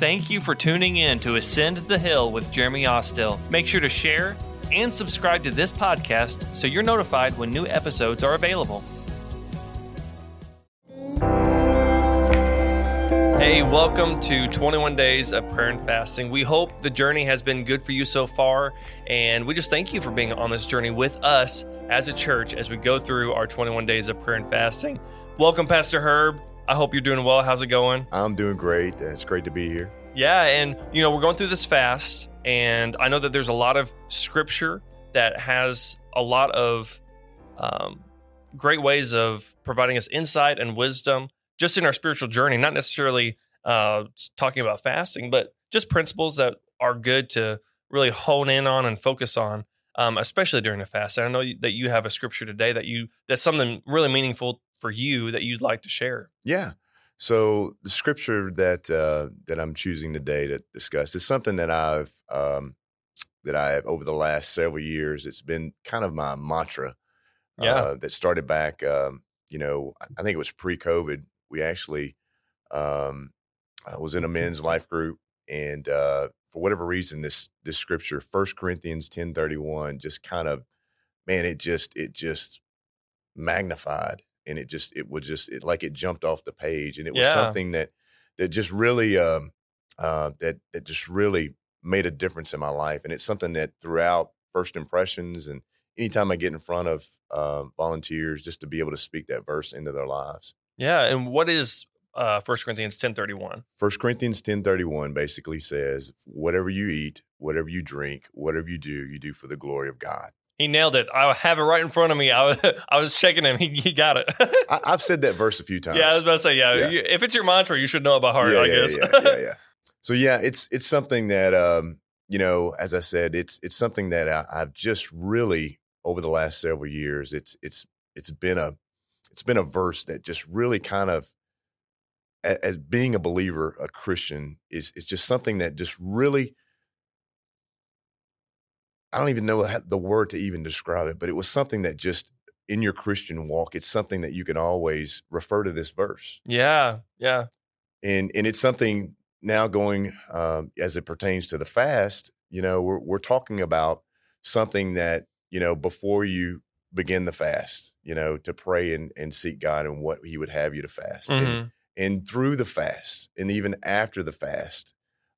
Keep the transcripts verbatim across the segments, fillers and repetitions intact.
Thank you for tuning in to Ascend the Hill with Jeremy Austell. Make sure to share and subscribe to this podcast so you're notified when new episodes are available. Hey, welcome to twenty-one Days of Prayer and Fasting. We hope the journey has been good for you so far, and we just thank you for being on this journey with us as a church as we go through our twenty-one Days of Prayer and Fasting. Welcome, Pastor Herb. I hope you're doing well. How's it going? I'm doing great. It's great to be here. Yeah, and you know, we're going through this fast, and I know that there's a lot of scripture that has a lot of um, great ways of providing us insight and wisdom just in our spiritual journey, not necessarily uh, talking about fasting, but just principles that are good to really hone in on and focus on, um, especially during the fast. And I know that you have a scripture today that you that's something really meaningful for you that you'd like to share. Yeah. So the scripture that uh, that I'm choosing today to discuss is something that I've um, that I have over the last several years. It's been kind of my mantra. Yeah. Uh, that started back. Um, you know, I think it was pre-COVID. We actually, um, I was in a men's life group, and uh, for whatever reason, this this scripture, First Corinthians ten thirty-one, just kind of, man, it just it just magnified, and it just it was just it, like it jumped off the page, and it was yeah. something that that just really um, uh, that that just really made a difference in my life, and it's something that throughout First Impressions and anytime I get in front of uh, volunteers, just to be able to speak that verse into their lives. Yeah, and what is uh, First Corinthians ten thirty-one? First Corinthians ten thirty-one basically says, whatever you eat, whatever you drink, whatever you do, you do for the glory of God. He nailed it. I have it right in front of me. I was, I was checking him. He, he got it. I, I've said that verse a few times. Yeah, I was about to say, yeah, yeah. You, if it's your mantra, you should know it by heart, yeah, I yeah, guess. yeah, yeah, yeah. So, yeah, it's it's something that, um, you know, as I said, it's it's something that I, I've just really, over the last several years, it's it's it's been a, It's been a verse that just really kind of, as being a believer, a Christian, is it's just something that just really, I don't even know the word to even describe it, but it was something that just in your Christian walk, it's something that you can always refer to this verse. Yeah, yeah. And and it's something now going, um, as it pertains to the fast, you know, we're we're talking about something that, you know, before you begin the fast, you know, to pray and, and seek God and what he would have you to fast. Mm-hmm. And, and through the fast and even after the fast,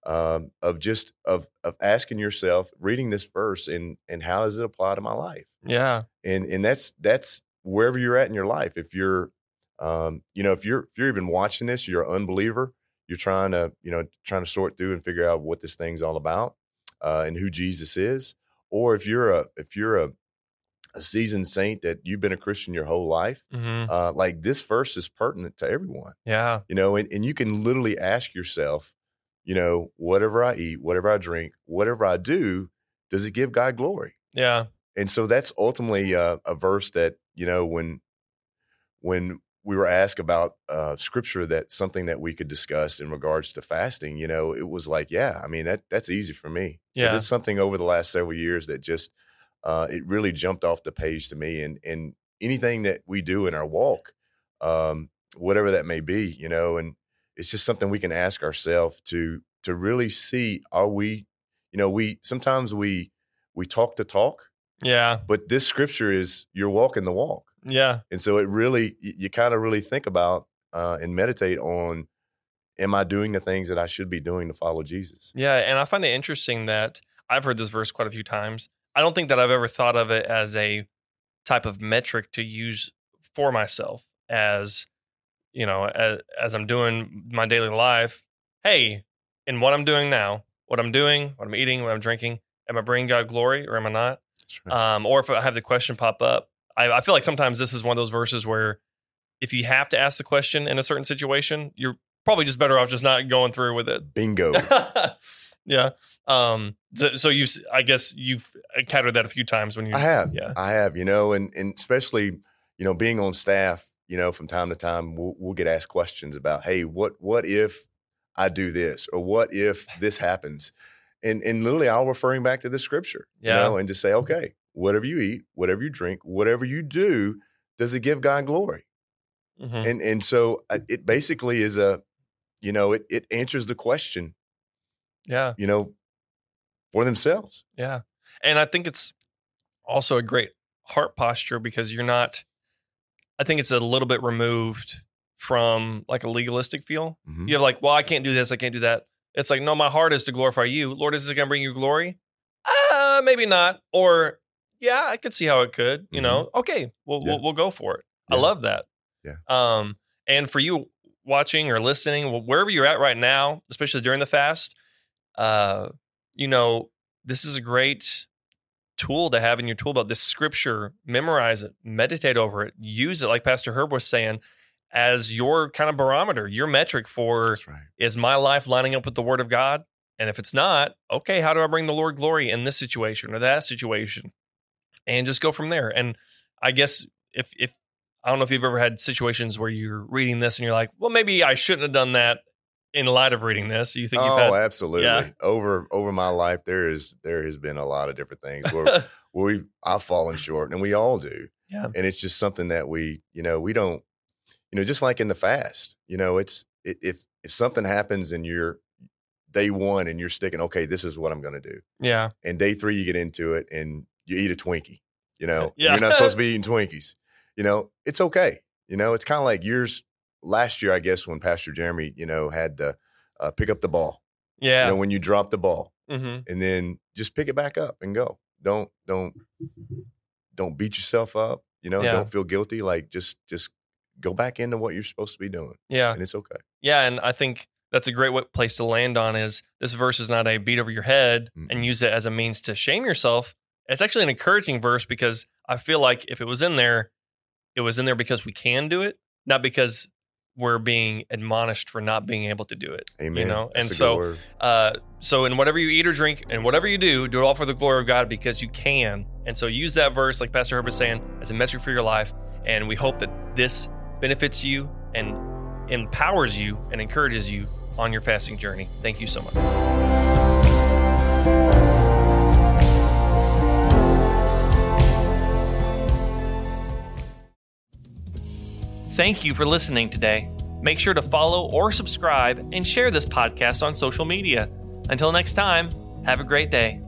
um, of just of of asking yourself, reading this verse and and how does it apply to my life? Yeah. And and that's that's wherever you're at in your life. If you're um, you know, if you're if you're even watching this, you're an unbeliever, you're trying to, you know, trying to sort through and figure out what this thing's all about, uh, and who Jesus is. Or if you're a if you're a a seasoned saint that you've been a Christian your whole life, mm-hmm. uh, like this verse is pertinent to everyone. Yeah. You know, and, and you can literally ask yourself, you know, whatever I eat, whatever I drink, whatever I do, does it give God glory? Yeah. And so that's ultimately uh, a verse that, you know, when when we were asked about uh, scripture, that's something that we could discuss in regards to fasting, you know, it was like, yeah, I mean, that that's easy for me. Yeah. 'Cause it's something over the last several years that just, Uh, it really jumped off the page to me, and and anything that we do in our walk, um, whatever that may be, you know, and it's just something we can ask ourselves to to really see, are we, you know, we sometimes we we talk the talk, yeah, but this scripture is you're walking the walk, yeah, and so it really you, you kind of really think about uh, and meditate on, am I doing the things that I should be doing to follow Jesus? Yeah, and I find it interesting that I've heard this verse quite a few times. I don't think that I've ever thought of it as a type of metric to use for myself as, you know, as, as I'm doing my daily life. Hey, in what I'm doing now, what I'm doing, what I'm eating, what I'm drinking, am I bringing God glory or am I not? Right. Um, or if I have the question pop up, I, I feel like sometimes this is one of those verses where if you have to ask the question in a certain situation, you're probably just better off just not going through with it. Bingo. Yeah. Um, so, so you, I guess you've encountered that a few times when you. I have. Yeah. I have. You know, and and especially, you know, being on staff, you know, from time to time, we'll, we'll get asked questions about, hey, what what if I do this, or what if this happens, and and literally, I'll referring back to the scripture, yeah, you know, and just say, okay, whatever you eat, whatever you drink, whatever you do, does it give God glory? Mm-hmm. And and so it basically is a, you know, it it answers the question. yeah, you know, for themselves. Yeah. And I think it's also a great heart posture because you're not, I think it's a little bit removed from like a legalistic feel. Mm-hmm. You have like, well, I can't do this. I can't do that. It's like, no, my heart is to glorify you. Lord, is this going to bring you glory? Uh, maybe not. Or yeah, I could see how it could, you mm-hmm. know, okay, well, yeah. we'll, we'll go for it. Yeah. I love that. Yeah. Um, and for you watching or listening, wherever you're at right now, especially during the fast, uh, you know, this is a great tool to have in your tool belt. This scripture, memorize it, meditate over it, use it. Like Pastor Herb was saying, as your kind of barometer, your metric for That's right. is my life lining up with the word of God? And if it's not, okay, how do I bring the Lord glory in this situation or that situation? And just go from there. And I guess if, if, I don't know if you've ever had situations where you're reading this and you're like, well, maybe I shouldn't have done that in light of reading this. You think? Oh, you've had, absolutely. Yeah. Over, over my life, there is, there has been a lot of different things where we, I've fallen short, and we all do. Yeah. And it's just something that we, you know, we don't, you know, just like in the fast, you know, it's, it, if, if something happens in your day one and you're sticking, okay, this is what I'm going to do. Yeah. And day three, you get into it and you eat a Twinkie, you know, yeah. you're not supposed to be eating Twinkies. You know, it's okay. You know, it's kind of like years last year, I guess, when Pastor Jeremy, you know, had to uh, pick up the ball. Yeah. You know, when you drop the ball mm-hmm. and then just pick it back up and go. Don't, don't, don't beat yourself up. You know, yeah. don't feel guilty. Like just, just go back into what you're supposed to be doing. Yeah. And it's okay. Yeah. And I think that's a great place to land on is this verse is not a beat over your head mm-hmm. and use it as a means to shame yourself. It's actually an encouraging verse because I feel like if it was in there, it was in there because we can do it, not because we're being admonished for not being able to do it. Amen. You know? That's and so, uh, so in whatever you eat or drink and whatever you do, do it all for the glory of God because you can. And so use that verse, like Pastor Herb was saying, as a metric for your life. And we hope that this benefits you and empowers you and encourages you on your fasting journey. Thank you so much. Thank you for listening today. Make sure to follow or subscribe and share this podcast on social media. Until next time, have a great day.